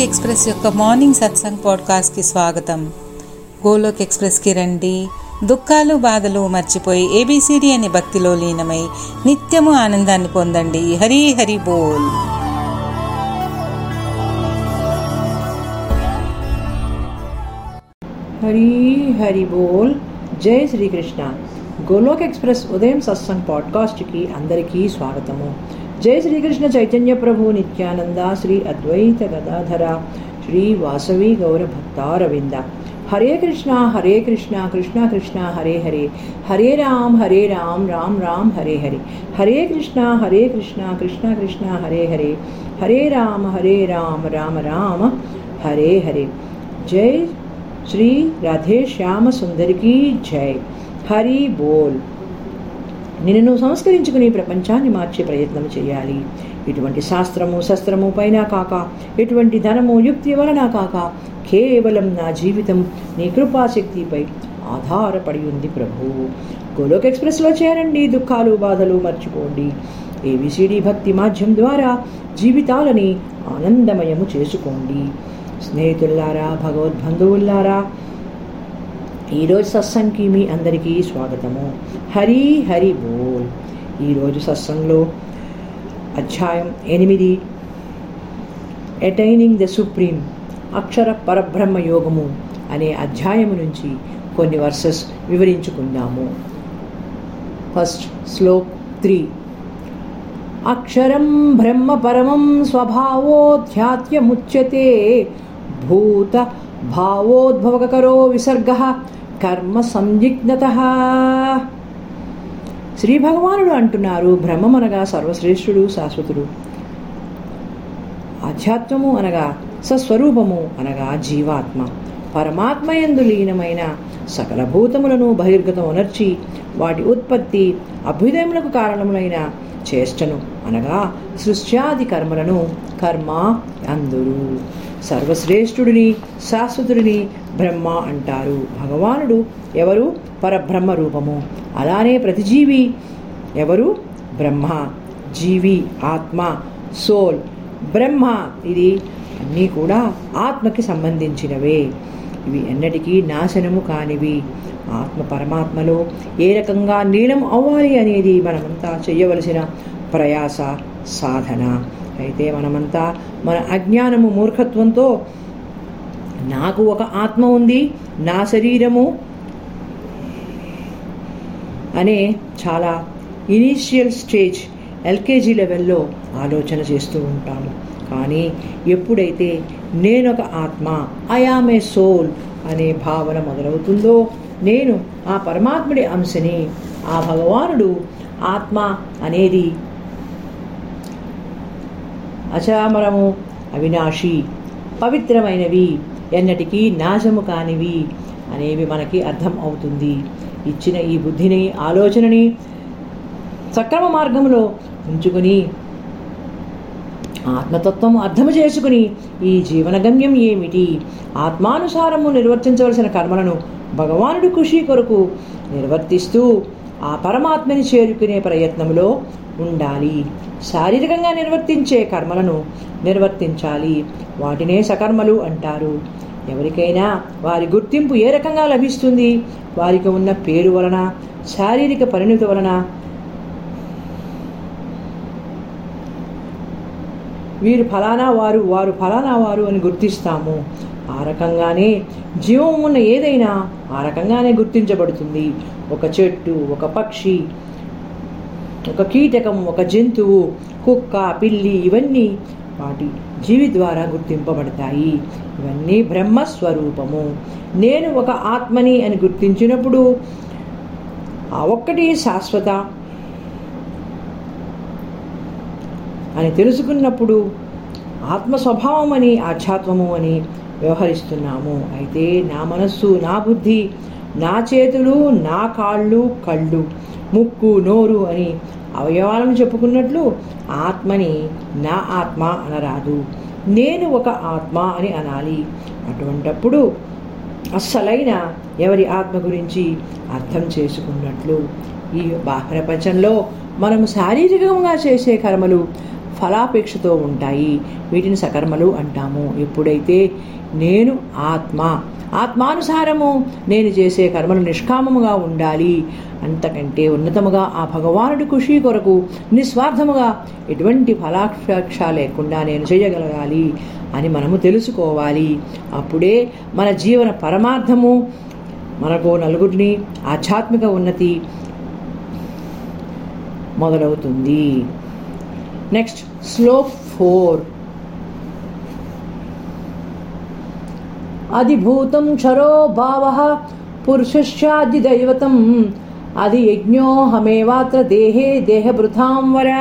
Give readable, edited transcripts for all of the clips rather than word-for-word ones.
Golok express యొక్క morning satsang పాడ్కాస్ట్కి స్వాగతం. గోలోక్ ఎక్స్ప్రెస్కి రండి. దుఃఖాలు బాధలు మర్చిపోయి ఏబిసిడి అనే భక్తిలో లీనమై నిత్యము ఆనందాన్ని పొందండి. హరి హరి బోల్. హరి హరి బోల్. జై శ్రీకృష్ణ. గోలోక్ ఎక్స్ప్రెస్ ఉదయం సత్సంగ్ పాడ్కాస్ట్కి అందరికీ స్వాగతము. జై శ్రీకృష్ణ చైతన్య ప్రభు నిత్యానంద శ్రీ అద్వైత గదాధర శ్రీ వాసవి గౌర భక్తారవింద. హరే కృష్ణ హరే కృష్ణ కృష్ణ కృష్ణ హరే హరే హరే రామ్ రామ్ రామ్ హరే హరే హరే కృష్ణ కృష్ణ కృష్ణ హరే హరే హరే రామ్ రామ రామ హరే హరే. జై శ్రీ రాధే శ్యామ సుందరికి జై. హరి బోల్. నిన్ను సంస్కరించుకుని ప్రపంచాన్ని మార్చే ప్రయత్నం చేయాలి. ఇటువంటి శాస్త్రము శస్త్రము పైన కాక, ఎటువంటి ధనము యుక్తి వలన కాక, కేవలం నా జీవితం నీ కృపాశక్తిపై ఆధారపడి ఉంది ప్రభు. గోలోక్ ఎక్స్ప్రెస్లో చేరండి. దుఃఖాలు బాధలు మర్చిపోండి. ఏబిసిడి భక్తి మాధ్యం ద్వారా జీవితాలని ఆనందమయము చేసుకోండి. స్నేహితుల్లారా, భగవద్బంధువుల్లారా, ఈరోజు సత్సంగ్కి మీ అందరికీ స్వాగతము. హరి హరి బోల్. ఈరోజు సత్సంగ్లో అధ్యాయం 8 అటైనింగ్ ద సుప్రీం అక్షర పరబ్రహ్మ యోగము అనే అధ్యాయం నుంచి కొన్ని వర్సెస్ వివరించుకుందాము. ఫస్ట్ శ్లోక్ 3. అక్షరం బ్రహ్మ పరమం స్వభావోధ్యాత్యముచ్యతే భూత భావోద్భవకరో విసర్గః కర్మ సందిగ్ధతః. శ్రీ భగవానుడు అంటున్నారు, బ్రహ్మం అనగా సర్వశ్రేష్ఠుడు, శాశ్వతుడు. ఆధ్యాత్మము అనగా సస్వరూపము అనగా జీవాత్మ. పరమాత్మయందు లీనమైన సకల భూతములను బహిర్గతం అనర్చి వాటి ఉత్పత్తి అభ్యుదయములకు కారణములైన చేష్టను అనగా సృష్ట్యాది కర్మలను కర్మ అందురు. సర్వశ్రేష్ఠుడిని శాశ్వతుడిని బ్రహ్మ అంటారు. భగవానుడు ఎవరు? పరబ్రహ్మ రూపము. అలానే ప్రతి జీవి ఎవరు? బ్రహ్మ. జీవి ఆత్మ, సోల్. బ్రహ్మ ఇది అన్నీ కూడా ఆత్మకి సంబంధించినవే. ఇవి ఎన్నటికీ నాశనము కానివి. ఆత్మ పరమాత్మలో ఏ రకంగా లీనం అవ్వాలి అనేది మనమంతా చేయవలసిన ప్రయాస, సాధన. అయితే మనమంతా మన అజ్ఞానము, మూర్ఖత్వంతో నాకు ఒక ఆత్మ ఉంది, నా శరీరము అనే చాలా ఇనీషియల్ స్టేజ్, ఎల్కేజీ లెవెల్లో ఆలోచన చేస్తూ ఉంటాము. కానీ ఎప్పుడైతే నేనొక ఆత్మ, ఐ యామ్ ఏ సోల్ అనే భావన మొదలవుతుందో, నేను ఆ పరమాత్ముడి అంశని. ఆ భగవానుడు ఆత్మ అనేది అచరామరము, అవినాశి, పవిత్రమైనవి, ఎన్నటికీ నాశము కానివి అనేవి మనకి అర్థం అవుతుంది. ఇచ్చిన ఈ బుద్ధిని, ఆలోచనని సక్రమ మార్గంలో ఉంచుకుని ఆత్మతత్వం అర్థం చేసుకుని ఈ జీవనగమ్యం ఏమిటి, ఆత్మానుసారము నిర్వర్తించవలసిన కర్మలను భగవానుడి ఖుషి కొరకు నిర్వర్తిస్తూ ఆ పరమాత్మని చేరుకునే ప్రయత్నంలో ఉండాలి. శారీరకంగా నిర్వర్తించే కర్మలను నిర్వర్తించాలి. వాటినే సకర్మలు అంటారు. ఎవరికైనా వారి గుర్తింపు ఏ రకంగా లభిస్తుంది? వారికి ఉన్న పేరు వలన, శారీరక పరిణతి వలన. వీరు ఫలానా వారు, వారు ఫలానా వారు అని గుర్తిస్తాము. ఆ రకంగానే జీవం ఉన్న ఏదైనా ఆ రకంగానే గుర్తించబడుతుంది. ఒక చెట్టు, ఒక పక్షి, ఒక కీటకం, ఒక జంతువు, కుక్క, పిల్లి, ఇవన్నీ వాటి జీవి ద్వారా గుర్తింపబడతాయి. ఇవన్నీ బ్రహ్మస్వరూపము. నేను ఒక ఆత్మని అని గుర్తించినప్పుడు ఆ ఒక్కటి శాశ్వత అని తెలుసుకున్నప్పుడు ఆత్మ స్వభావం అని, ఆధ్యాత్మము అని వ్యవహరిస్తున్నాము. అయితే నా మనస్సు, నా బుద్ధి, నా చేతులు, నా కాళ్ళు, కళ్ళు, ముక్కు, నోరు అని అవయవాలను చెప్పుకున్నట్లు ఆత్మని నా ఆత్మ అనరాదు. నేను ఒక ఆత్మ అని అనాలి. అటువంటప్పుడు అస్సలైన ఎవరి ఆత్మ గురించి అర్థం చేసుకున్నట్లు. ఈ బాహ్య ప్రపంచంలో మనం శారీరకంగా చేసే కర్మలు ఫలాపేక్షతో ఉంటాయి. వీటిని సకర్మలు అంటాము. ఎప్పుడైతే నేను ఆత్మానుసారము నేను చేసే కర్మలు నిష్కామముగా ఉండాలి, అంతకంటే ఉన్నతముగా ఆ భగవానుడి ఖుషి కొరకు నిస్వార్థముగా ఎటువంటి ఫలాపేక్ష లేకుండా నేను చేయగలగాలి అని మనము తెలుసుకోవాలి. అప్పుడే మన జీవన పరమార్థము, మనకు నలుగురిని ఆధ్యాత్మిక ఉన్నతి మొదలవుతుంది. నెక్స్ట్ శ్లోక్ 4. అధిభూతం క్షరో భావః పురుషశ్చాధిదైవతం అధి యజ్ఞోహమేవాత్ర దేహే దేహభృతాం వరా.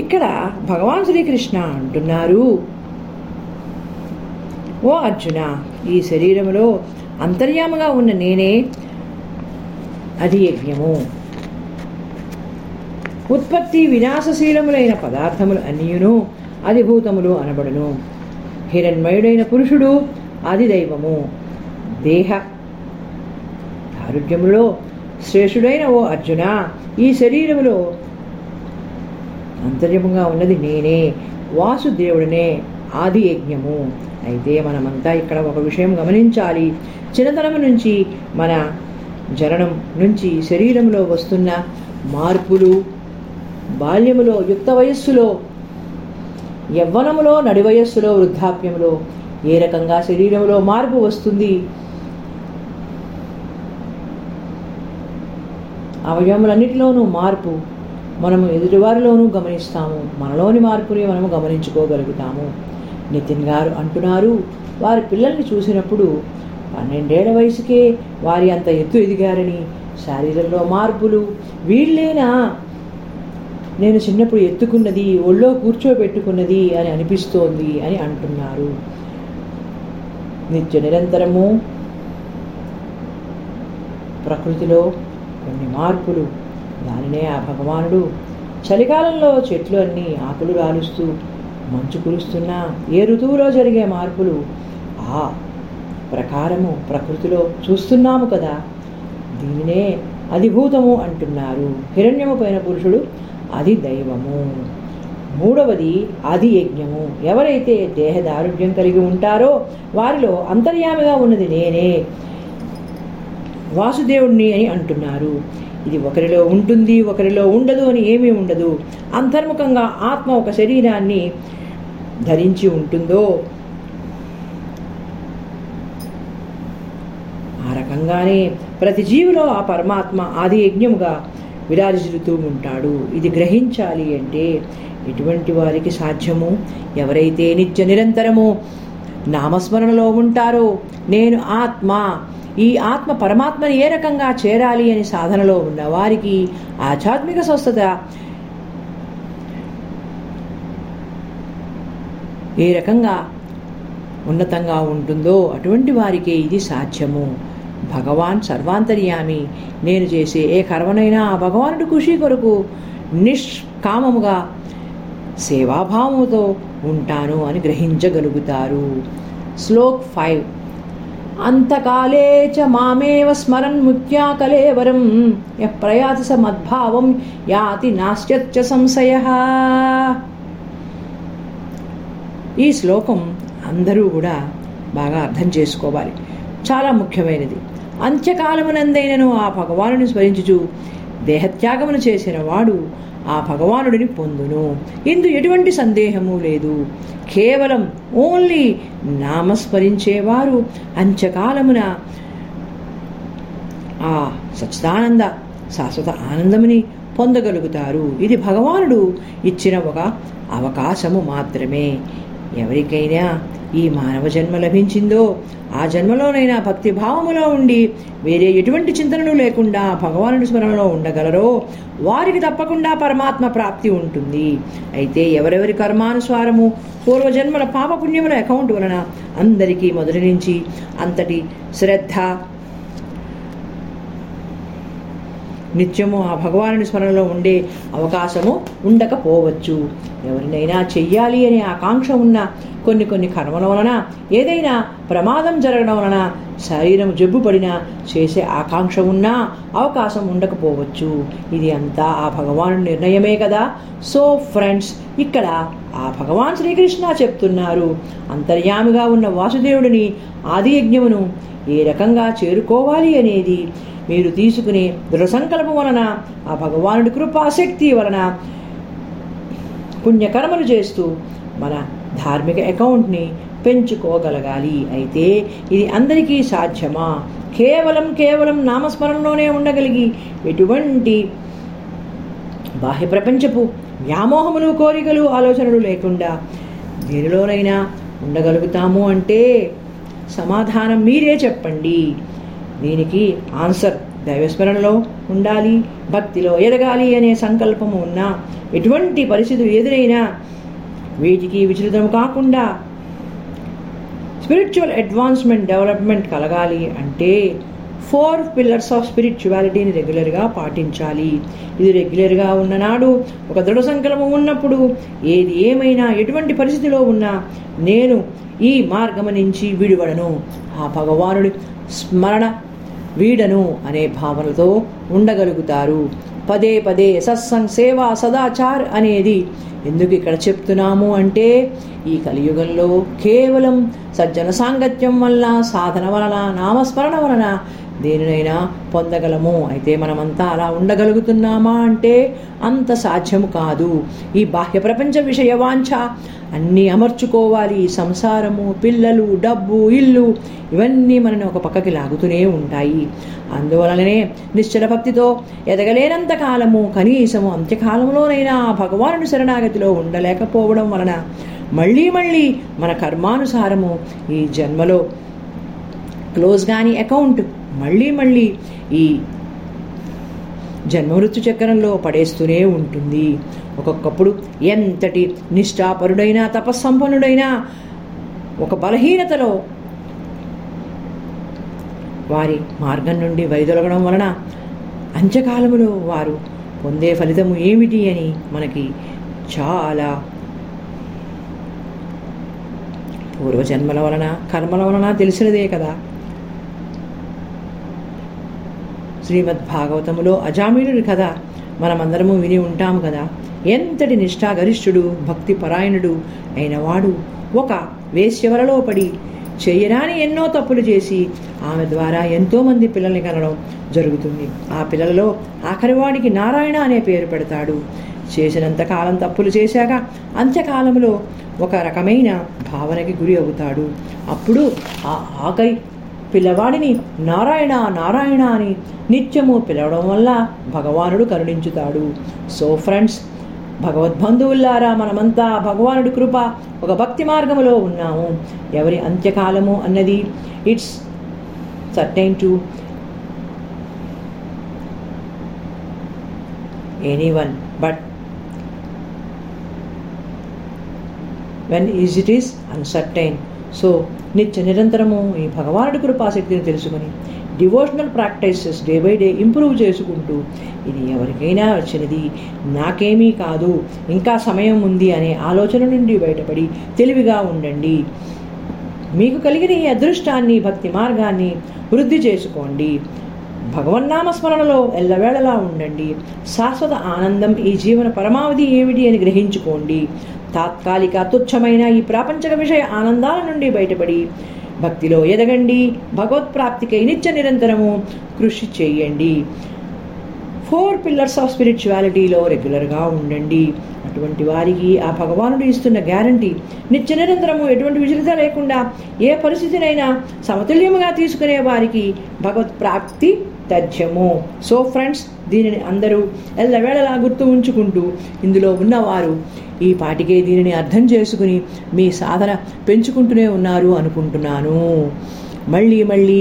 ఇక్కడ భగవాన్ శ్రీకృష్ణ అంటున్నారు, ఓ అర్జున, ఈ శరీరంలో అంతర్యాముగా ఉన్న నేనే అధియజ్ఞము. ఉత్పత్తి వినాశశీలములైన పదార్థములు అన్నియును అధిభూతములు అనబడును. హిరణ్మయుడైన పురుషుడు అధిదైవము. దేహ ఆరోగ్యములో శ్రేష్ఠుడైన ఓ అర్జున, ఈ శరీరములో అంతర్యముగా ఉన్నది నేనే, వాసుదేవుడనే ఆది యజ్ఞము. అయితే మనమంతా ఇక్కడ ఒక విషయం గమనించాలి. చిన్నతనం నుంచి మన జననం నుంచి శరీరంలో వస్తున్న మార్పులు, బాల్యములో, యుక్త వయస్సులో, యవ్వనములో, నడి వయస్సులో, వృద్ధాప్యంలో ఏ రకంగా శరీరంలో మార్పు వస్తుంది, అవయవములన్నిటిలోనూ మార్పు మనము ఎదుటివారిలోనూ గమనిస్తాము. మనలోని మార్పుని మనము గమనించుకోగలుగుతాము. నితిన్ గారు అంటున్నారు, వారి పిల్లల్ని చూసినప్పుడు 12 ఏళ్ల వయసుకే వారి అంత ఎత్తు ఎదిగారని. శరీరంలో మార్పులు వీళ్ళేనా నేను చిన్నప్పుడు ఎత్తుకున్నది, ఒళ్ళో కూర్చోబెట్టుకున్నది అని అనిపిస్తోంది అని అంటున్నారు. నిత్య నిరంతరము ప్రకృతిలో కొన్ని మార్పులు, దానినే ఆ భగవానుడు చలికాలంలో చెట్లు అన్నీ ఆకులు రాలుస్తూ మంచు కురుస్తున్నా ఏ ఋతువులో జరిగే మార్పులు ఆ ప్రకారము ప్రకృతిలో చూస్తున్నాము కదా, దీనినే అధిభూతము అంటున్నారు. హిరణ్యము పైన పురుషుడు అది దైవము. మూడవది ఆది యజ్ఞము. ఎవరైతే దేహదారుఢ్యం కలిగి ఉంటారో వారిలో అంతర్యామిగా ఉన్నది నేనే, వాసుదేవుడిని అని అంటున్నారు. ఇది ఒకరిలో ఉంటుంది, ఒకరిలో ఉండదు అని ఏమీ ఉండదు. అంతర్ముఖంగా ఆత్మ ఒక శరీరాన్ని ధరించి ఉంటుందో ఆ రకంగానే ప్రతి జీవిలో ఆ పరమాత్మ ఆది యజ్ఞముగా విరాజిల్లుతూ ఉంటాడు. ఇది గ్రహించాలి అంటే ఎటువంటి వారికి సాధ్యము? ఎవరైతే నిత్య నిరంతరము నామస్మరణలో ఉంటారో, నేను ఆత్మ, ఈ ఆత్మ పరమాత్మని ఏ రకంగా చేరాలి అని సాధనలో ఉన్నవారికి ఆధ్యాత్మిక స్వస్థత ఏ రకంగా ఉన్నతంగా ఉంటుందో అటువంటి వారికే ఇది సాధ్యము. భగవాన్ సర్వాంతర్యామి. నేను చేసే ఏ కర్మనైనా ఆ భగవానుడి ఖుషి కొరకు నిష్కామముగా సేవాభావముతో ఉంటాను అని గ్రహించగలుగుతారు. శ్లోక్ 5. అంతకాలే చ మామేవ స్మరన్ ముఖ్యా కలేవరం యః ప్రయాతి స మద్భావం యాతి నాస్త్యచ్చ సంశయః. ఈ శ్లోకం అందరూ కూడా బాగా అర్థం చేసుకోవాలి, చాలా ముఖ్యమైనది. అంత్యకాలమునందైనను ఆ భగవానుని స్మరించుచు దేహత్యాగమును చేసిన వాడు ఆ భగవానుడిని పొందును, ఇందు ఎటువంటి సందేహము లేదు. కేవలం ఓన్లీ నామస్మరించేవారు అంత్యకాలమున ఆ సచ్చిదానంద శాశ్వత ఆనందముని పొందగలుగుతారు. ఇది భగవానుడు ఇచ్చిన ఒక అవకాశము మాత్రమే. ఎవరికైనా ఈ మానవ జన్మ లభించిందో ఆ జన్మలోనైనా భక్తిభావములో ఉండి వేరే ఎటువంటి చింతనలు లేకుండా భగవానుడి స్మరణలో ఉండగలరో వారికి తప్పకుండా పరమాత్మ ప్రాప్తి ఉంటుంది. అయితే ఎవరెవరి కర్మానుసారము పూర్వజన్మల పాపపుణ్యముల అకౌంట్ వలన అందరికీ మొదటి నుంచి అంతటి శ్రద్ధ, నిత్యము ఆ భగవానుని స్మరణలో ఉండే అవకాశము ఉండకపోవచ్చు. ఎవరినైనా చెయ్యాలి అనే ఆకాంక్ష ఉన్న కొన్ని కొన్ని కర్మల వలన, ఏదైనా ప్రమాదం జరగడం వలన, శరీరం జబ్బు పడినా చేసే ఆకాంక్ష ఉన్నా అవకాశం ఉండకపోవచ్చు. ఇది అంతా ఆ భగవాను నిర్ణయమే కదా. సో ఫ్రెండ్స్, ఇక్కడ ఆ భగవాన్ శ్రీకృష్ణ చెప్తున్నారు, అంతర్యామిగా ఉన్న వాసుదేవుడిని, ఆదియజ్ఞమును ఏ రకంగా చేరుకోవాలి అనేది మీరు తీసుకునే దృఢ సంకల్పం వలన, ఆ భగవానుడి కృపాశక్తి వలన పుణ్యకర్మలు చేస్తూ మన ధార్మిక అకౌంట్ని పెంచుకోగలగాలి. అయితే ఇది అందరికీ సాధ్యమా? కేవలం కేవలం నామస్మరణలోనే ఉండగలిగి ఎటువంటి బాహ్య ప్రపంచపు వ్యామోహములు, కోరికలు, ఆలోచనలు లేకుండా దేనిలోనైనా ఉండగలుగుతాము అంటే సమాధానం మీరే చెప్పండి. దీనికి ఆన్సర్ దైవస్మరణలో ఉండాలి, భక్తిలో ఎదగాలి అనే సంకల్పము ఉన్న ఎటువంటి పరిస్థితులు ఎదురైనా వీటికి విచలితం కాకుండా స్పిరిచువల్ అడ్వాన్స్మెంట్, డెవలప్మెంట్ కలగాలి అంటే 4 pillars ఆఫ్ స్పిరిచువాలిటీని రెగ్యులర్గా పాటించాలి. ఇది రెగ్యులర్గా ఉన్ననాడు, ఒక దృఢ సంకల్పం ఉన్నప్పుడు, ఏది ఏమైనా ఎటువంటి పరిస్థితిలో ఉన్నా నేను ఈ మార్గం నుంచి విడివడను, ఆ భగవానుడి స్మరణ వీడను అనే భావనతో ఉండగలుగుతారు. పదే పదే సత్సంగ్, సేవ, సదాచార్ అనేది ఎందుకు ఇక్కడ చెప్తున్నాము అంటే, ఈ కలియుగంలో కేవలం సజ్జన సాంగత్యం వలన, సాధన వలన, నామస్మరణ వలన దేనినైనా పొందగలము. అయితే మనమంతా అలా ఉండగలుగుతున్నామా అంటే అంత సాధ్యము కాదు. ఈ బాహ్య ప్రపంచ విషయ వాంఛ అన్నీ అమర్చుకోవాలి. సంసారము, పిల్లలు, డబ్బు, ఇల్లు ఇవన్నీ మనని ఒక పక్కకి లాగుతూనే ఉంటాయి. అందువలననే నిశ్చల భక్తితో ఎదగలేనంత కాలము, కనీసము అంత్యకాలంలోనైనా భగవానుడి శరణాగతిలో ఉండలేకపోవడం వలన మళ్ళీ మళ్ళీ మన కర్మానుసారము ఈ జన్మలో క్లోజ్ కాని అకౌంట్ మళ్ళీ మళ్ళీ ఈ జన్మమృత్యు చక్రంలో పడేస్తూనే ఉంటుంది. ఒక్కొక్కప్పుడు ఎంతటి నిష్ఠాపరుడైనా, తపస్సంపన్నుడైనా ఒక బలహీనతలో వారి మార్గం నుండి వైదొలగడం వలన అంత్యకాలములో వారు పొందే ఫలితము ఏమిటి అని మనకి చాలా పూర్వజన్మల వలన, కర్మల వలన తెలిసినదే కదా. శ్రీమద్భాగవతములో అజామీలుడి కథ మనమందరము విని ఉంటాము కదా. ఎంతటి నిష్ఠాగరిష్ఠుడు, భక్తి పరాయణుడు అయినవాడు ఒక వేశ్యవలలో పడి చేయరాని ఎన్నో తప్పులు చేసి ఆమె ద్వారా ఎంతోమంది పిల్లల్ని కనడం జరుగుతుంది. ఆ పిల్లలలో ఆఖరివాడికి నారాయణ అనే పేరు పెడతాడు. చేసినంతకాలం తప్పులు చేశాక అంత్యకాలంలో ఒక రకమైన భావనకి గురి అవుతాడు. అప్పుడు ఆ ఆఖరి పిల్లవాడిని నారాయణ నారాయణ అని నిత్యము పిలవడం వల్ల భగవానుడు కరుణించుతాడు. సో ఫ్రెండ్స్, భగవద్బంధువులారా, మనమంతా భగవానుడి కృప ఒక భక్తి మార్గములో ఉన్నాము. ఎవరి అంత్యకాలము అన్నది it's certain to anyone, but when is it is uncertain. So నిత్య నిరంతరము ఈ భగవానుడి కృపాశక్తిని తెలుసుకుని devotional practices day by day improve చేసుకుంటూ, ఇది ఎవరికైనా వచ్చినది, నాకేమీ కాదు, ఇంకా సమయం ఉంది అనే ఆలోచన నుండి బయటపడి తెలివిగా ఉండండి. మీకు కలిగిన ఈ అదృష్టాన్ని, భక్తి మార్గాన్ని వృద్ధి చేసుకోండి. భగవన్నామస్మరణలో ఎల్లవేళలా ఉండండి. శాశ్వత ఆనందం, ఈ జీవన పరమావధి ఏమిటి అని గ్రహించుకోండి. తాత్కాలిక తుచ్చమైన ఈ ప్రాపంచక విషయ ఆనందాల నుండి బయటపడి భక్తిలో ఎదగండి. భగవత్ప్రాప్తికై నిత్య నిరంతరము కృషి చేయండి. 4 pillars ఆఫ్ స్పిరిచువాలిటీలో రెగ్యులర్గా ఉండండి. అటువంటి వారికి ఆ భగవానుడు ఇస్తున్న గ్యారంటీ నిత్య నిరంతరము ఎటువంటి విచలిత లేకుండా ఏ పరిస్థితినైనా సమతుల్యముగా తీసుకునే వారికి భగవత్ప్రాప్తి తథ్యము. సో ఫ్రెండ్స్, దీనిని అందరూ ఎల్లవేళలా గుర్తు ఉంచుకుంటూ, ఇందులో ఉన్నవారు ఈ పాటికే దీనిని అర్థం చేసుకుని మీ సాధన పెంచుకుంటూనే ఉన్నారు అనుకుంటున్నాను. మళ్ళీ మళ్ళీ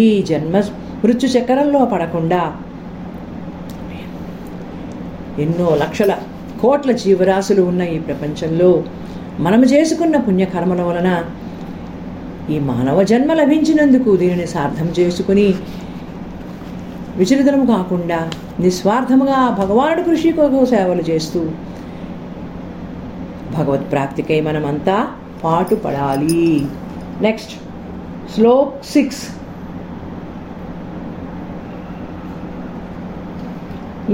ఈ జన్మ మృత్యు చక్రంలో పడకుండా ఎన్నో లక్షల కోట్ల జీవరాశులు ఉన్న ఈ ప్రపంచంలో మనం చేసుకున్న పుణ్యకర్మల వలన ఈ మానవ జన్మ లభించినందుకు దీనిని సార్థం చేసుకుని విచలితము కాకుండా నిస్వార్థముగా భగవానుడు కృషి కొరకు సేవలు చేస్తూ భగవత్ ప్రాప్తికై మనమంతా పాటుపడాలి. నెక్స్ట్ శ్లోక్ 6.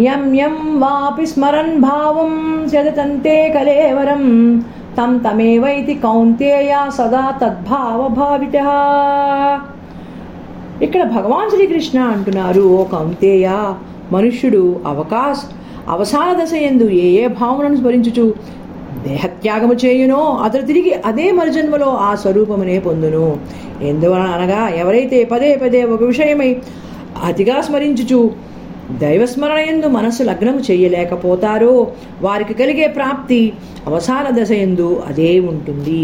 యం యం వాపి స్మరన్ భావం సదతంతే కలేవరం తం తమేవైతి కౌంతేయ సదా తద్భావ భావితః. ఇక్కడ భగవాన్ శ్రీకృష్ణ అంటున్నారు, ఓ కౌంతేయ, మనుష్యుడు అవసాన దశ యందు ఏ ఏ భావనను స్మరించుచు దేహత్యాగము చేయునో అతడు తిరిగి అదే మరుజన్మలో ఆ స్వరూపమునే పొందును. ఎందువలన అనగా, ఎవరైతే పదే పదే ఒక విషయమై అతిగా స్మరించుచు దైవస్మరణ యందు మనస్సు లగ్నము చేయలేకపోతారో వారికి కలిగే ప్రాప్తి అవసాన దశ యందు అదే ఉంటుంది.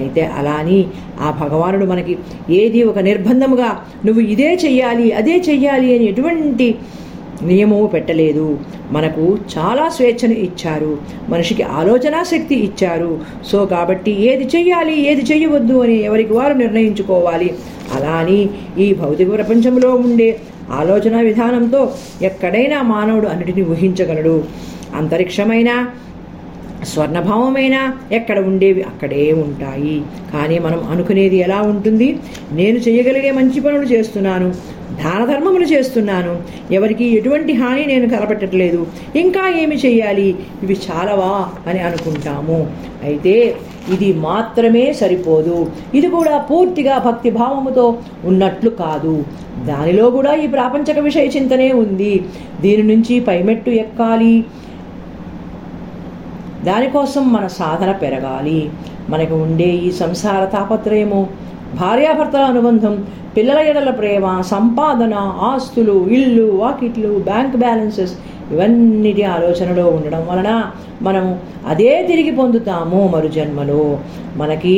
అయితే అలాని ఆ భగవానుడు మనకి ఏది ఒక నిర్బంధముగా నువ్వు ఇదే చెయ్యాలి అదే చెయ్యాలి అని ఎటువంటి నియమము పెట్టలేదు. మనకు చాలా స్వేచ్ఛను ఇచ్చారు, మనిషికి ఆలోచనా శక్తి ఇచ్చారు. సో కాబట్టి ఏది చెయ్యాలి ఏది చెయ్యవద్దు అని ఎవరికి వారు నిర్ణయించుకోవాలి. అలాని ఈ భౌతిక ప్రపంచంలో ఉండే ఆలోచన విధానంతో ఎక్కడైనా మానవుడు అన్నిటిని ఊహించగలడు. అంతరిక్షమైనా స్వర్ణభావమైనా ఎక్కడ ఉండేవి అక్కడే ఉంటాయి. కానీ మనం అనుకునేది ఎలా ఉంటుంది, నేను చేయగలిగే మంచి పనులు చేస్తున్నాను, దాన ధర్మములు చేస్తున్నాను, ఎవరికి ఎటువంటి హాని నేను కలపెట్టట్లేదు, ఇంకా ఏమి చేయాలి, ఇవి చాలవా అని అనుకుంటాము. అయితే ఇది మాత్రమే సరిపోదు. ఇది కూడా పూర్తిగా భక్తిభావముతో ఉన్నట్లు కాదు. దానిలో కూడా ఈ ప్రాపంచక విషయ చింతనే ఉంది. దీని నుంచి పైమెట్టు ఎక్కాలి, దానికోసం మన సాధన పెరగాలి. మనకు ఉండే ఈ సంసార తాపత్రయము, భార్యాభర్తల అనుబంధం, పిల్లల ఎడల ప్రేమ, సంపాదన, ఆస్తులు, ఇళ్ళు, వాకిట్లు, బ్యాంక్ బ్యాలెన్సెస్, ఇవన్నిటి ఆలోచనలో ఉండడం వలన మనం అదే తిరిగి పొందుతాము మరుజన్మలో. మనకి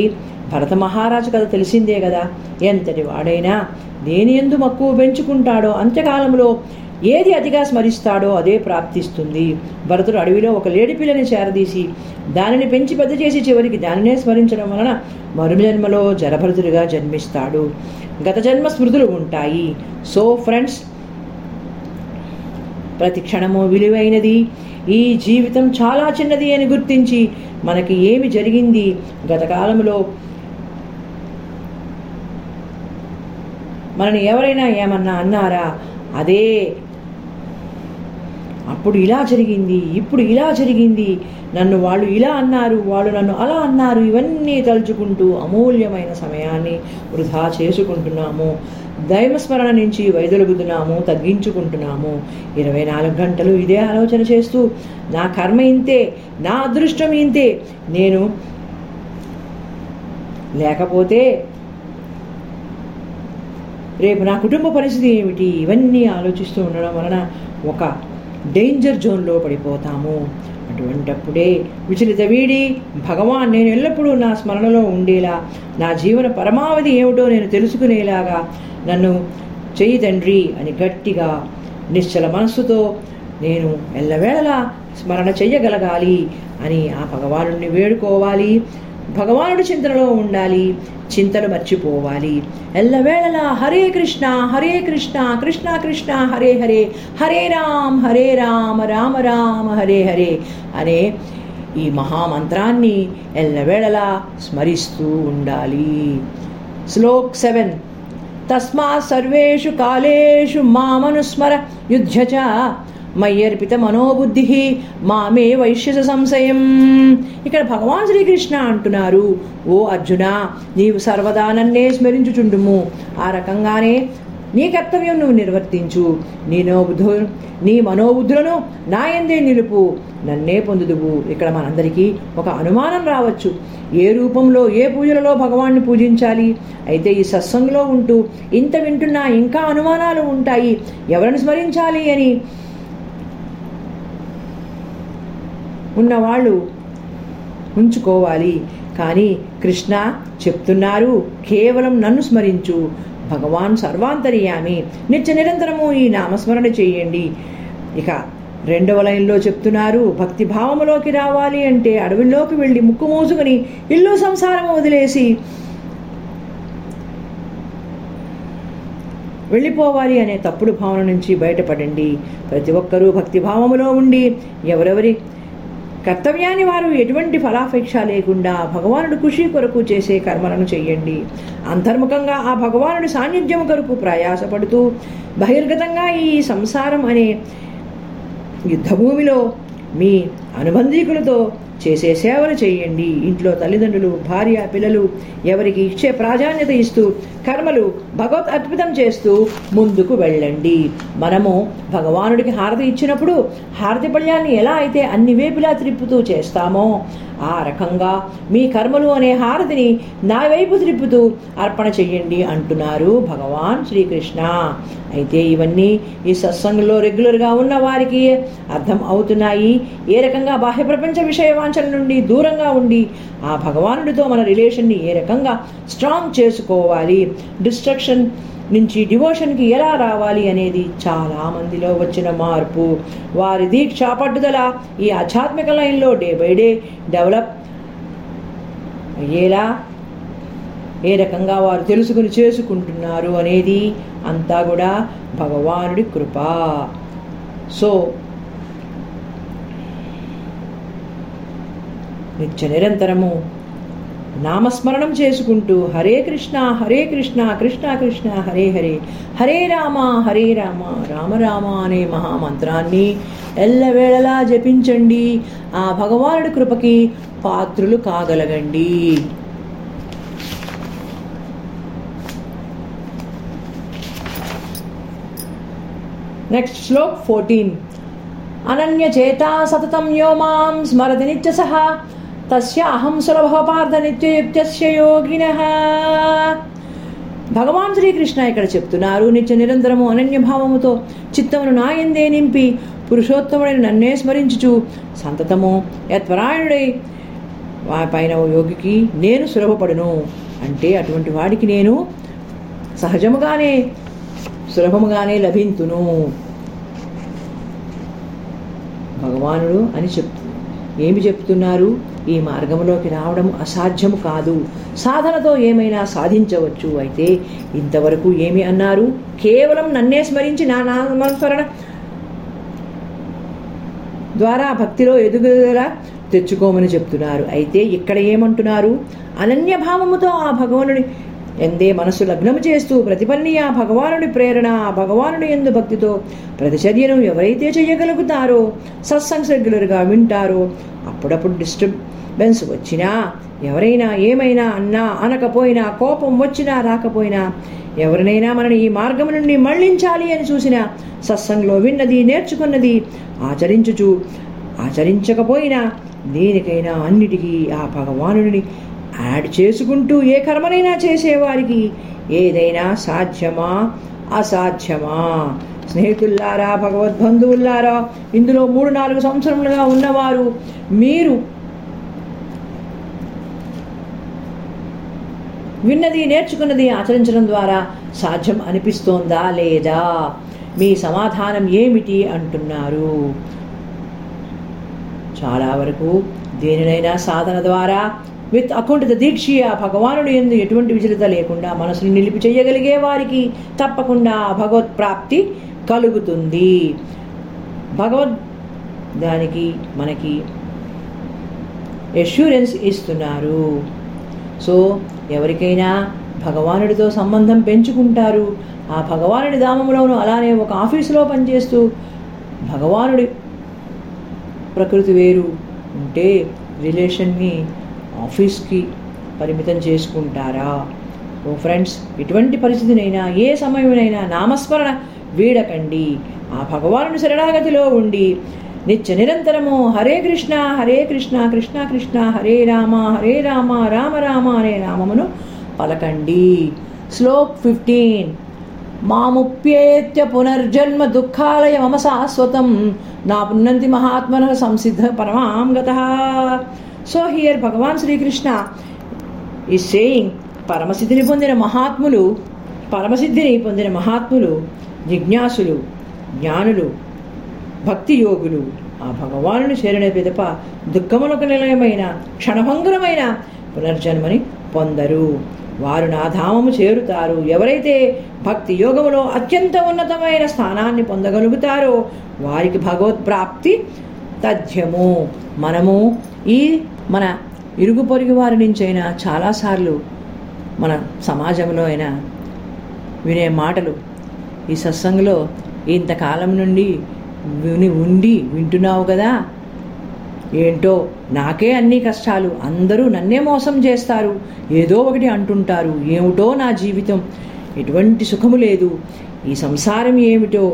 భరత మహారాజు కథ తెలిసిందే కదా, ఎంతటి వాడైనా దేని యందు మక్కువ పెంచుకుంటాడో అంత్యకాలంలో ఏది అతిగా స్మరిస్తాడో అదే ప్రాప్తిస్తుంది. భరతుడు అడవిలో ఒక లేడి పిల్లని చేరదీసి దానిని పెంచి పెద్ద చేసి చివరికి దానినే స్మరించడం వలన మరుజన్మలో జరభరతుడిగా జన్మిస్తాడు. గత జన్మ స్మృతులు ఉంటాయి. సో ఫ్రెండ్స్, ప్రతి క్షణము విలువైనది. ఈ జీవితం చాలా చిన్నది అని గుర్తించి మనకి ఏమి జరిగింది గతకాలంలో, మనని ఎవరైనా ఏమన్నా అన్నారా, అదే అప్పుడు ఇలా జరిగింది, ఇప్పుడు ఇలా జరిగింది, నన్ను వాళ్ళు ఇలా అన్నారు, వాళ్ళు నన్ను అలా అన్నారు, ఇవన్నీ తలుచుకుంటూ అమూల్యమైన సమయాన్ని వృధా చేసుకుంటున్నాము. దైవస్మరణ నుంచి వైదొలుగుతున్నాము, తగ్గించుకుంటున్నాము. 24 గంటలు ఇదే ఆలోచన చేస్తూ నా కర్మ ఇంతే, నా అదృష్టం ఇంతే, నేను లేకపోతే రేపు నా కుటుంబ పరిస్థితి ఏమిటి, ఇవన్నీ ఆలోచిస్తూ ఉండడం వలన ఒక డేంజర్ జోన్లో పడిపోతాము. అటువంటప్పుడే విచలిత వీడి భగవాన్ నేను ఎల్లప్పుడూ నా స్మరణలో ఉండేలా, నా జీవన పరమావధి ఏమిటో నేను తెలుసుకునేలాగా నన్ను చెయ్యి తండ్రి అని గట్టిగా నిశ్చల మనస్సుతో నేను ఎల్లవేళలా స్మరణ చెయ్యగలగాలి అని ఆ భగవానుడిని వేడుకోవాలి. భగవానుడి చింతనలో ఉండాలి, చింతలు మర్చిపోవాలి. ఎల్లవేళలా హరే కృష్ణ హరే కృష్ణ కృష్ణ కృష్ణ హరే హరే హరే రామ రామ రామ హరే హరే అనే ఈ మహామంత్రాన్ని ఎల్లవేళలా స్మరిస్తూ ఉండాలి. శ్లోక్ 7. తస్మాత్ సర్వేషు కాలేషు మామనుస్మర యుధ్యచ మయ్యర్పిత మనోబుద్ధి మామే వైశ్యస సంశయం. ఇక్కడ భగవాన్ శ్రీకృష్ణ అంటున్నారు, ఓ అర్జున, నీవు సర్వదా నన్నే స్మరించుచుండుము, ఆ రకంగానే నీ కర్తవ్యం నువ్వు నిర్వర్తించు, నీ మనోబుద్ధులను నాయందే నిలుపు, నన్నే పొందుదువు. ఇక్కడ మనందరికీ ఒక అనుమానం రావచ్చు, ఏ రూపంలో ఏ పూజలలో భగవాన్ని పూజించాలి. అయితే ఈ సత్సంగంలో ఉంటూ ఇంత వింటున్నా ఇంకా అనుమానాలు ఉంటాయి, ఎవరిని స్మరించాలి అని ఉన్నవాళ్ళు ఉంచుకోవాలి. కానీ కృష్ణ చెప్తున్నారు, కేవలం నన్ను స్మరించు, భగవాన్ సర్వాంతర్యామి, నిత్య నిరంతరము ఈ నామస్మరణ చేయండి. ఇక రెండవ లైన్లో చెప్తున్నారు, భక్తిభావములోకి రావాలి అంటే అడవిలోకి వెళ్ళి ముక్కు మూసుకుని ఇల్లు సంసారం వదిలేసి వెళ్ళిపోవాలి అనే తప్పుడు భావన నుంచి బయటపడండి. ప్రతి ఒక్కరూ భక్తిభావములో ఉండి ఎవరెవరి కర్తవ్యాన్ని వారు ఎటువంటి ఫలాపేక్ష లేకుండా భగవానుడు ఖుషి కొరకు చేసే కర్మలను చేయండి. అంతర్ముఖంగా ఆ భగవానుడి సాన్నిధ్యం కొరకు ప్రయాసపడుతూ బహిర్గతంగా ఈ సంసారం అనే యుద్ధభూమిలో మీ అనుబంధీకులతో చేసే సేవలు చేయండి. ఇంట్లో తల్లిదండ్రులు, భార్య, పిల్లలు ఎవరికి ఇచ్చే ప్రాధాన్యత ఇస్తూ కర్మలు భగవత్ అర్పితం చేస్తూ ముందుకు వెళ్ళండి. మనము భగవానుడికి హారతి ఇచ్చినప్పుడు హారతి పళ్ళ్యాన్ని ఎలా అయితే అన్ని వేపులా త్రిప్పుతూ చేస్తామో ఆ రకంగా మీ కర్మలు అనే హారతిని నా వైపు త్రిప్పుతూ అర్పణ చెయ్యండి అంటున్నారు భగవాన్ శ్రీకృష్ణ. అయితే ఇవన్నీ ఈ సత్సంగంలో రెగ్యులర్గా ఉన్న వారికి అర్థం అవుతున్నాయి. ఏ రకంగా బాహ్య ప్రపంచ విషయ వాంఛల నుండి దూరంగా ఉండి ఆ భగవానుడితో మన రిలేషన్ని ఏ రకంగా స్ట్రాంగ్ చేసుకోవాలి, డిస్ట్రక్షన్ నుంచి డివోషన్కి ఎలా రావాలి అనేది చాలామందిలో వచ్చిన మార్పు, వారి దీక్ష పట్టుదల ఈ ఆధ్యాత్మిక లైన్లో డే బై డే డెవలప్ అయ్యేలా ఏ రకంగా వారు తెలుసుకుని చేసుకుంటున్నారు అనేది అంతా కూడా భగవానుడి కృప. సో నిత్య నిరంతరము నామస్మరణం చేసుకుంటూ హరే కృష్ణ హరే కృష్ణ కృష్ణ కృష్ణ హరే హరే హరే రామ రామ రామ అనే మహామంత్రాన్ని ఎల్లవేళలా జపించండి. ఆ భగవానుడి కృపకి పాత్రులు కాగలగండి. నెక్స్ట్ శ్లోక్ 14. అనన్యచేతా సతతం యో మాం స్మరతి నిత్యసః తస్య అహం సులభ పార్థ నిత్యయుక్తస్య యోగినః. భగవాన్ శ్రీకృష్ణ ఇక్కడ చెప్తున్నారు, నిత్య నిరంతరము అనన్యభావముతో చిత్తమును నాయందే నింపి పురుషోత్తముడైన నన్నే స్మరించుచు సంతతము యత్పరాయణుడై పైన యోగికి నేను సులభపడును. అంటే అటువంటి వాడికి నేను సహజముగానే సులభముగానే లభింతును భగవానుడు అని ఏమి చెప్తున్నారు? ఈ మార్గంలోకి రావడం అసాధ్యము కాదు, సాధనతో ఏమైనా సాధించవచ్చు. అయితే ఇంతవరకు ఏమి అన్నారు? కేవలం నన్నే స్మరించి నా నామస్మరణ ద్వారా భక్తిలో ఎదుగుదల తెచ్చుకోమని చెప్తున్నారు. అయితే ఇక్కడ ఏమంటున్నారు? అనన్యభావముతో ఆ భగవానుడి ఎందే మనసు లగ్నము చేస్తూ ప్రతి పని ఆ భగవానుడి ప్రేరణ, ఆ భగవానుడి ఎందు భక్తితో ప్రతిచర్యను ఎవరైతే చేయగలుగుతారో, సత్సంగ్ రెగ్యులర్గా వింటారో, అప్పుడప్పుడు డిస్టర్బెన్స్ వచ్చినా, ఎవరైనా ఏమైనా అన్నా అనకపోయినా, కోపం వచ్చినా రాకపోయినా, ఎవరినైనా మనని ఈ మార్గం నుండి మళ్లించాలి అని చూసినా సత్సంగ్లో విన్నది, నేర్చుకున్నది ఆచరించకపోయినా దేనికైనా అన్నిటికీ ఆ భగవానుడిని యాడ్ చేసుకుంటూ ఏ కర్మనైనా చేసేవారికి ఏదైనా సాధ్యమా అసాధ్యమా? స్నేహితుల్లారా, భగవద్బంధువుల్లారా, ఇందులో 3-4 సంవత్సరములుగా ఉన్నవారు మీరు విన్నది, నేర్చుకున్నది ఆచరించడం ద్వారా సాధ్యం అనిపిస్తోందా లేదా? మీ సమాధానం ఏమిటి అంటున్నారు. చాలా వరకు దేనినైనా సాధన ద్వారా విత్ అకుంఠిత దీక్ష ఆ భగవానుడు ఎందు ఎటువంటి విచలిత లేకుండా మనసుని నిలిపి చేయగలిగే వారికి తప్పకుండా భగవత్ప్రాప్తి కలుగుతుంది. దానికి మనకి ఎష్యూరెన్స్ ఇస్తున్నారు. సో ఎవరికైనా భగవానుడితో సంబంధం పెంచుకుంటారు, ఆ భగవానుడి ధామంలోనూ అలానే ఒక ఆఫీసులో పనిచేస్తూ భగవానుడి ప్రకృతి వేరు ఉంటే రిలేషన్ని ఆఫీస్కి పరిమితం చేసుకుంటారా? ఓ ఫ్రెండ్స్, ఇటువంటి పరిస్థితినైనా ఏ సమయమైనా నామస్మరణ వీడకండి. ఆ భగవానుని శరణాగతిలో ఉండి నిత్య నిరంతరము హరే కృష్ణ హరే కృష్ణ కృష్ణ కృష్ణ హరే రామ రామ రామ అనే నామమును పలకండి. శ్లోక్ 15. మాముప్యేత్య పునర్జన్మ దుఃఖాలయ మమ శాశ్వతం నా పున్నంతి మహాత్మన సంసిద్ధ పరమాం గతః. So here Bhagavan Srikrishna is saying, పరమసిద్ధిని పొందిన మహాత్ములు, జిజ్ఞాసులు, జ్ఞానులు, భక్తి యోగులు ఆ భగవానుని చేరిన పిదప దుఃఖములకు నిలయమైన క్షణభంగురమైన పునర్జన్మని పొందరు. వారు నా ధామము చేరుతారు. ఎవరైతే భక్తి యోగములో అత్యంత ఉన్నతమైన స్థానాన్ని పొందగలుగుతారో వారికి భగవత్ప్రాప్తి తథ్యము. మనము ఈ మన ఇరుగు పొరుగు వారి నుంచైనా చాలాసార్లు మన సమాజంలో అయినా వినే మాటలు ఈ సత్సంగంలో ఇంతకాలం నుండి ఉండి వింటున్నావు కదా, ఏంటో నాకే అన్ని కష్టాలు, అందరూ నన్నే మోసం చేస్తారు, ఏదో ఒకటి అంటుంటారు, ఏమిటో నా జీవితం, ఎటువంటి సుఖము లేదు, ఈ సంసారం ఏమిటో,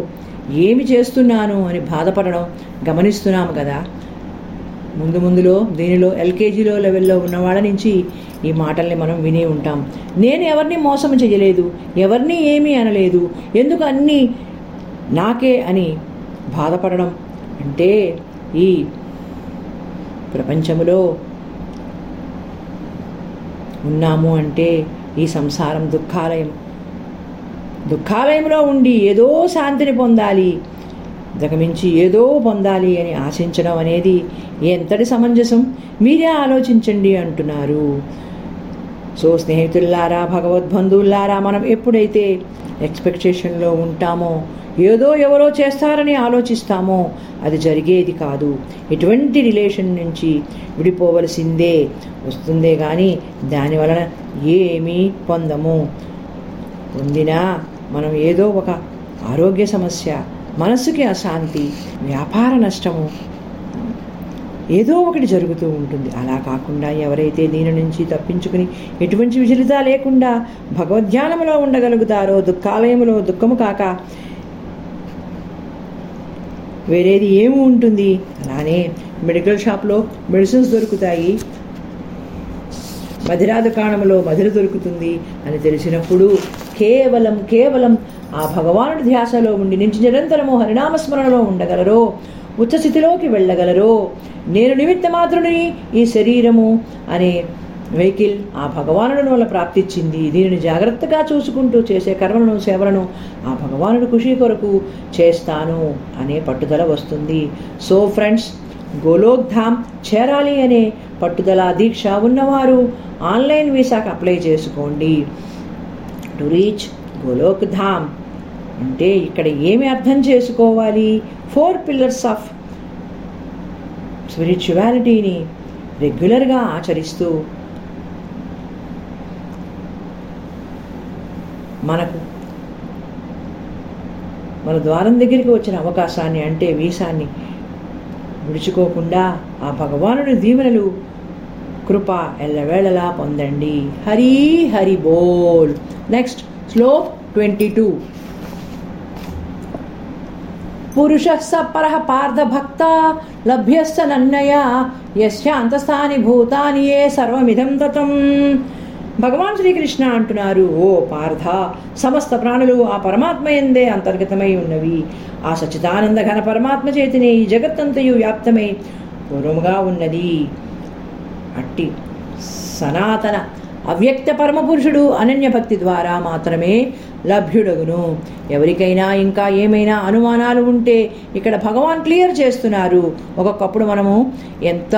ఏమి చేస్తున్నాను అని బాధపడడం గమనిస్తున్నాము కదా. ముందు ముందులో దీనిలో ఎల్కేజీలో లెవెల్లో ఉన్నవాళ్ళ నుంచి ఈ మాటల్ని మనం వినే ఉంటాం. నేను ఎవరిని మోసం చేయలేదు, ఎవరిని ఏమీ అనలేదు, ఎందుకు అన్నీ నాకే అని బాధపడడం అంటే ఈ ప్రపంచంలో ఉన్నాము అంటే ఈ సంసారం దుఃఖాలయం. దుఃఖాలయంలో ఉండి ఏదో శాంతిని పొందాలి, దగమించి ఏదో పొందాలి అని ఆశించడం అనేది ఎంతటి సమంజసం మీరే ఆలోచించండి అంటున్నారు. సో స్నేహితుల్లారా, భగవద్బంధువులారా, మనం ఎప్పుడైతే ఎక్స్పెక్టేషన్లో ఉంటామో, ఏదో ఎవరో చేస్తారని ఆలోచిస్తామో అది జరిగేది కాదు. ఎటువంటి రిలేషన్ నుంచి విడిపోవలసిందే వస్తుందే కానీ దానివలన ఏమీ పొందము. పొందినా మనం ఏదో ఒక ఆరోగ్య సమస్య, మనస్సుకి అశాంతి, వ్యాపార నష్టము, ఏదో ఒకటి జరుగుతూ ఉంటుంది. అలా కాకుండా ఎవరైతే దీని నుంచి తప్పించుకుని ఎటువంటి విచలిత లేకుండా భగవద్ధ్యానంలో ఉండగలుగుతారో, దుఃఖాలయంలో దుఃఖము కాక వేరేది ఏమి ఉంటుంది? అలానే మెడికల్ షాప్లో మెడిసిన్స్ దొరుకుతాయి, మధిరా దుకాణంలో మధిర దొరుకుతుంది అని తెలిసినప్పుడు కేవలం కేవలం ఆ భగవానుడి ధ్యాసలో ఉండి నించి నిరంతరము హరినామస్మరణలో ఉండగలరో, ఉచ్చస్థితిలోకి వెళ్ళగలరో, నేను నిమిత్త మాత్రుడిని, ఈ శరీరము అనే వెహికల్ ఆ భగవానుడి వల్ల ప్రాప్తిచ్చింది, దీనిని జాగ్రత్తగా చూసుకుంటూ చేసే కర్మలను సేవలను ఆ భగవానుడి ఖుషి కొరకు చేస్తాను అనే పట్టుదల వస్తుంది. సో ఫ్రెండ్స్, గోలోక్ ధామ్ చేరాలి అనే పట్టుదల దీక్ష ఉన్నవారు ఆన్లైన్ వీసాకు అప్లై చేసుకోండి. టు రీచ్ గోలోక్ ధామ్ అంటే ఇక్కడ ఏమి అర్థం చేసుకోవాలి? 4 pillars ఆఫ్ స్పిరిచువాలిటీని రెగ్యులర్గా ఆచరిస్తూ మనకు మన ద్వారం దగ్గరికి వచ్చిన అవకాశాన్ని అంటే వీసాన్ని విడుచుకోకుండా ఆ భగవానుడి దీవెనలు కృప ఎల్లవేళలా పొందండి. హరి హరి బోల్. నెక్స్ట్ శ్లోక్ 22. పురుష సపర పార్థభక్త లభ్యస్ నన్నయ యశాంతస్థాని భూతాని ఏ సర్వమిదం తతం. భగవాన్ శ్రీకృష్ణ అంటున్నారు, ఓ పార్థ, సమస్త ప్రాణులు ఆ పరమాత్మ యందే అంతర్గతమై ఉన్నవి. ఆ సచ్చిదానంద ఘన పరమాత్మ చేతినే ఈ జగత్తంతయు వ్యాప్తమై పూర్వముగా ఉన్నది. అట్టి సనాతన అవ్యక్త పరమపురుషుడు అనన్యభక్తి ద్వారా మాత్రమే లభ్యుడగును. ఎవరికైనా ఇంకా ఏమైనా అనుమానాలు ఉంటే ఇక్కడ భగవాన్ క్లియర్ చేస్తున్నారు. ఒక్కొక్కప్పుడు మనము ఎంత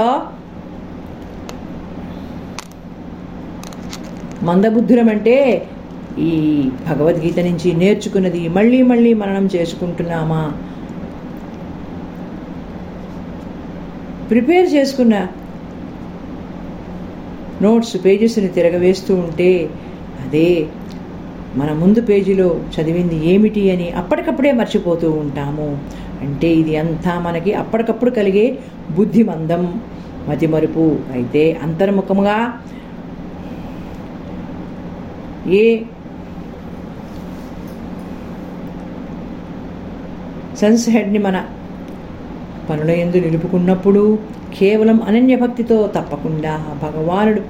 మందబుద్ధులమంటే ఈ భగవద్గీత నుంచి నేర్చుకున్నది మళ్ళీ మళ్ళీ మననం చేసుకుంటున్నామా? ప్రిపేర్ చేసుకున్న నోట్స్ పేజెస్ని తిరగవేస్తూ ఉంటే అదే మన ముందు పేజీలో చదివింది ఏమిటి అని అప్పటికప్పుడే మర్చిపోతూ ఉంటాము. అంటే ఇది అంతా మనకి అప్పటికప్పుడు కలిగే బుద్ధిమందం, మతిమరుపు. అయితే అంతర్ముఖముగా ఏ సెన్స్ హెడ్ని మన పనుల యందు నిలుపుకున్నప్పుడు కేవలం అనన్యభక్తితో తప్పకుండా భగవానుడు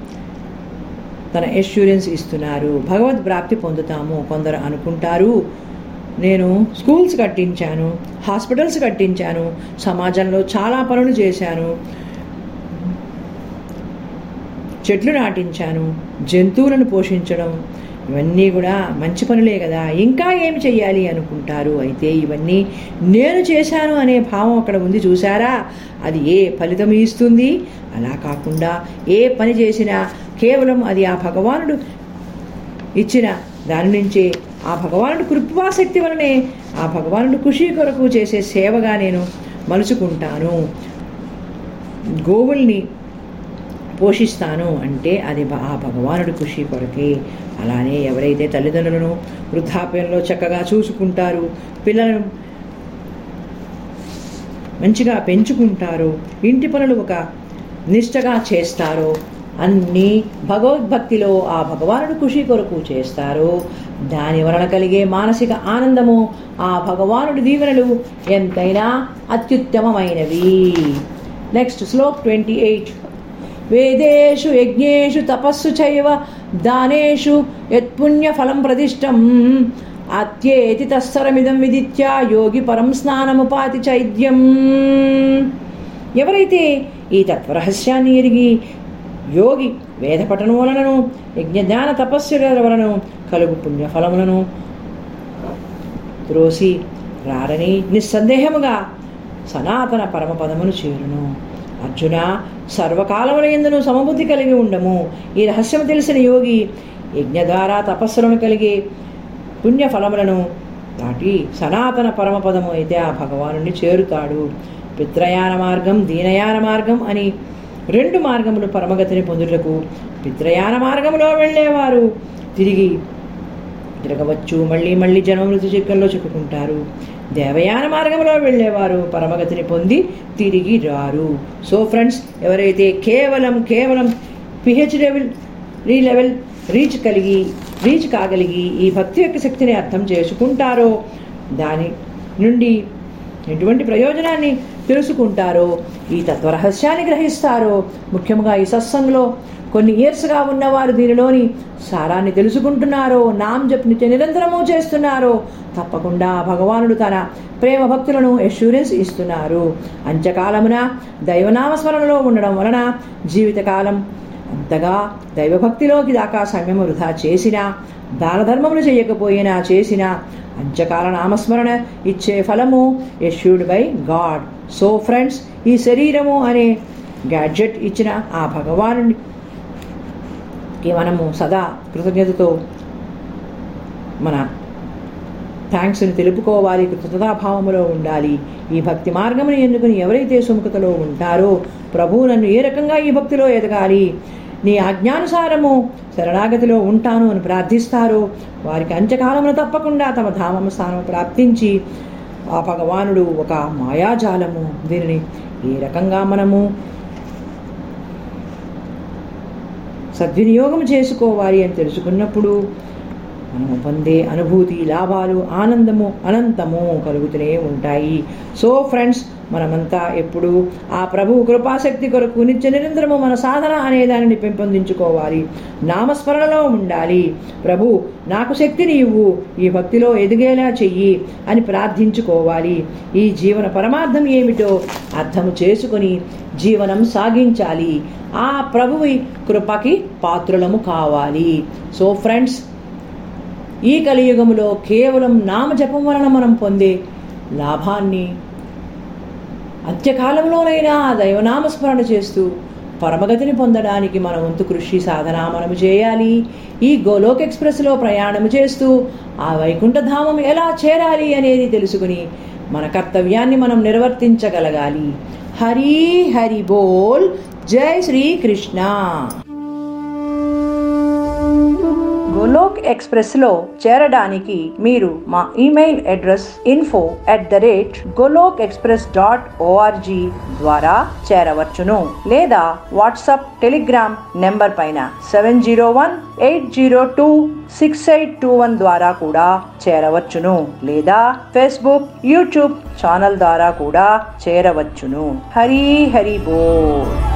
తన అష్యూరెన్స్ ఇస్తున్నారు, భగవద్ ప్రాప్తి పొందుతాము. కొందరు అనుకుంటారు, నేను స్కూల్స్ కట్టించాను, హాస్పిటల్స్ కట్టించాను, సమాజంలో చాలా పనులు చేశాను, చెట్లు నాటించాను, జంతువులను పోషించడం, ఇవన్నీ కూడా మంచి పనులే కదా, ఇంకా ఏమి చెయ్యాలి అనుకుంటారు. అయితే ఇవన్నీ నేను చేశాను అనే భావం అక్కడ ఉంది చూసారా, అది ఏ ఫలితం ఇస్తుంది? అలా కాకుండా ఏ పని చేసినా కేవలం అది ఆ భగవానుడు ఇచ్చిన దాని నుంచే ఆ భగవానుడు కృపాశక్తి వలనే ఆ భగవానుడు కృషి కొరకు చేసే సేవగా నేను మలుచుకుంటాను, గోవుల్ని పోషిస్తాను అంటే అది ఆ భగవానుడి కృషి కొరకే. అలానే ఎవరైతే తల్లిదండ్రులను వృద్ధాప్యంలో చక్కగా చూసుకుంటారు, పిల్లలను మంచిగా పెంచుకుంటారు, ఇంటి పనులు ఒక నిష్టగా చేస్తారు, అన్నీ భగవద్భక్తిలో ఆ భగవానుడు కృషి కొరకు చేస్తారు, దాని వలన కలిగే మానసిక ఆనందము ఆ భగవానుడి దీవెనలు ఎంతైనా అత్యుత్తమమైనవి. నెక్స్ట్ శ్లోక్ 28. వేదేషు యజ్ఞేషు తపస్సు చైవ దానేషు యత్పుణ్య ఫలం ప్రతిష్టం అత్యేతి తస్సరమిదం విదిత్య యోగి పరం స్నానముపాతి చైద్యం. ఎవరైతే ఈ తత్వరహస్యాన్ని ఎరిగి యోగి వేద పఠనం వలనను యజ్ఞజ్ఞాన తపస్సుల వలన కలుగు పుణ్యఫలములను త్రోసి రారని నిస్సందేహముగా సనాతన పరమపదమును చేరును. అర్జున, సర్వకాలములందును సమబుద్ధి కలిగి ఉండము. ఈ రహస్యం తెలిసిన యోగి యజ్ఞ ద్వారా తపస్సులను కలిగే పుణ్యఫలములను దాటి సనాతన పరమపదము అయితే ఆ భగవానుని చేరుతాడు. పిత్రయాన మార్గం, దీనయాన మార్గం అని రెండు మార్గములు పరమగతిని పొందుటకు పిత్రయాన మార్గంలో వెళ్ళేవారు తిరిగి తిరగవచ్చు, మళ్ళీ మళ్ళీ జన్మమృతి చక్రంలో చిక్కుకుంటారు. దేవయాన మార్గంలో వెళ్ళేవారు పరమగతిని పొంది తిరిగి రారు. సో ఫ్రెండ్స్, ఎవరైతే కేవలం PhD లెవెల్ రీచ్ కాగలిగి ఈ భక్తి యొక్క శక్తిని అర్థం చేసుకుంటారో, దాని నుండి ఎటువంటి ప్రయోజనాన్ని తెలుసుకుంటారో, ఈ తత్వరహస్యాన్ని గ్రహిస్తారో, ముఖ్యంగా ఈ సత్సంగంలో కొన్ని ఇయర్స్గా ఉన్నవారు దీనిలోని సారాన్ని తెలుసుకుంటున్నారో, నామజప్ నిత్య నిరంతరము చేస్తున్నారో, తప్పకుండా భగవానుడు తన ప్రేమ భక్తులను అష్యూరెన్స్ ఇస్తున్నారు. అంత్యకాలమున దైవనామస్మరణలో ఉండడం వలన జీవితకాలం అంతగా దైవభక్తిలోకి దాకా సమయం వృధా చేసినా, దాన ధర్మములు చేయకపోయినా చేసినా అంత్యకాల నామస్మరణ ఇచ్చే ఫలము issued by God. So friends, ఈ శరీరము అనే గ్యాడ్జెట్ ఇచ్చిన ఆ భగవానుడికి మనము సదా కృతజ్ఞతతో మన థ్యాంక్స్ని తెలుపుకోవాలి, కృతజ్ఞతాభావములో ఉండాలి. ఈ భక్తి మార్గమును ఎన్నుకుని ఎవరైతే సుముఖతలో ఉంటారో, ప్రభువు నన్ను ఏ రకంగా ఈ భక్తిలో ఎదగాలి, నీ ఆజ్ఞానుసారము శరణాగతిలో ఉంటాను అని ప్రార్థిస్తారో, వారికి అంత్యకాలమును తప్పకుండా తమ ధామము స్థానం ప్రాప్తించి ఆ భగవానుడు ఒక మాయాజాలము, దీనిని ఏ రకంగా మనము సద్వినియోగం చేసుకోవాలి అని తెలుసుకున్నప్పుడు మనము పొందే అనుభూతి, లాభాలు, ఆనందము అనంతము కలుగుతూనే ఉంటాయి. సో ఫ్రెండ్స్, మనమంతా ఎప్పుడు ఆ ప్రభువు కృపాశక్తి కొరకు నిత్య నిరంతరము మన సాధన అనే దానిని పెంపొందించుకోవాలి, నామస్మరణలో ఉండాలి. ప్రభు, నాకు శక్తిని ఇవ్వు, ఈ భక్తిలో ఎదిగేలా చెయ్యి అని ప్రార్థించుకోవాలి. ఈ జీవన పరమార్థం ఏమిటో అర్థం చేసుకుని జీవనం సాగించాలి. ఆ ప్రభువి కృపకి పాత్రులము కావాలి. సో ఫ్రెండ్స్, ఈ కలియుగంలో కేవలం నామజపం వలన మనం పొందే లాభాన్ని అంత్యకాలంలోనైనా దైవనామస్మరణ చేస్తూ పరమగతిని పొందడానికి మన వంతు కృషి సాధన మనము చేయాలి. ఈ గోలోక్ ఎక్స్ప్రెస్లో ప్రయాణం చేస్తూ ఆ వైకుంఠధామం ఎలా చేరాలి అనేది తెలుసుకుని మన కర్తవ్యాన్ని మనం నిర్వర్తించగలగాలి. హరి హరి బోల్. జై శ్రీకృష్ణ. గోలోక్ ఎక్స్ప్రెస్లో చేరడానికి మీరు మా ఈమెయిల్ అడ్రస్ info@golokexpress.org ద్వారా చేరవచ్చును, లేదా వాట్సాప్, టెలిగ్రామ్ నెంబర్ పైన 701802682 ద్వారా కూడా చేరవచ్చును, లేదా ఫేస్బుక్, యూట్యూబ్ ఛానల్ ద్వారా కూడా చేరవచ్చును. హరి హరి బోల్.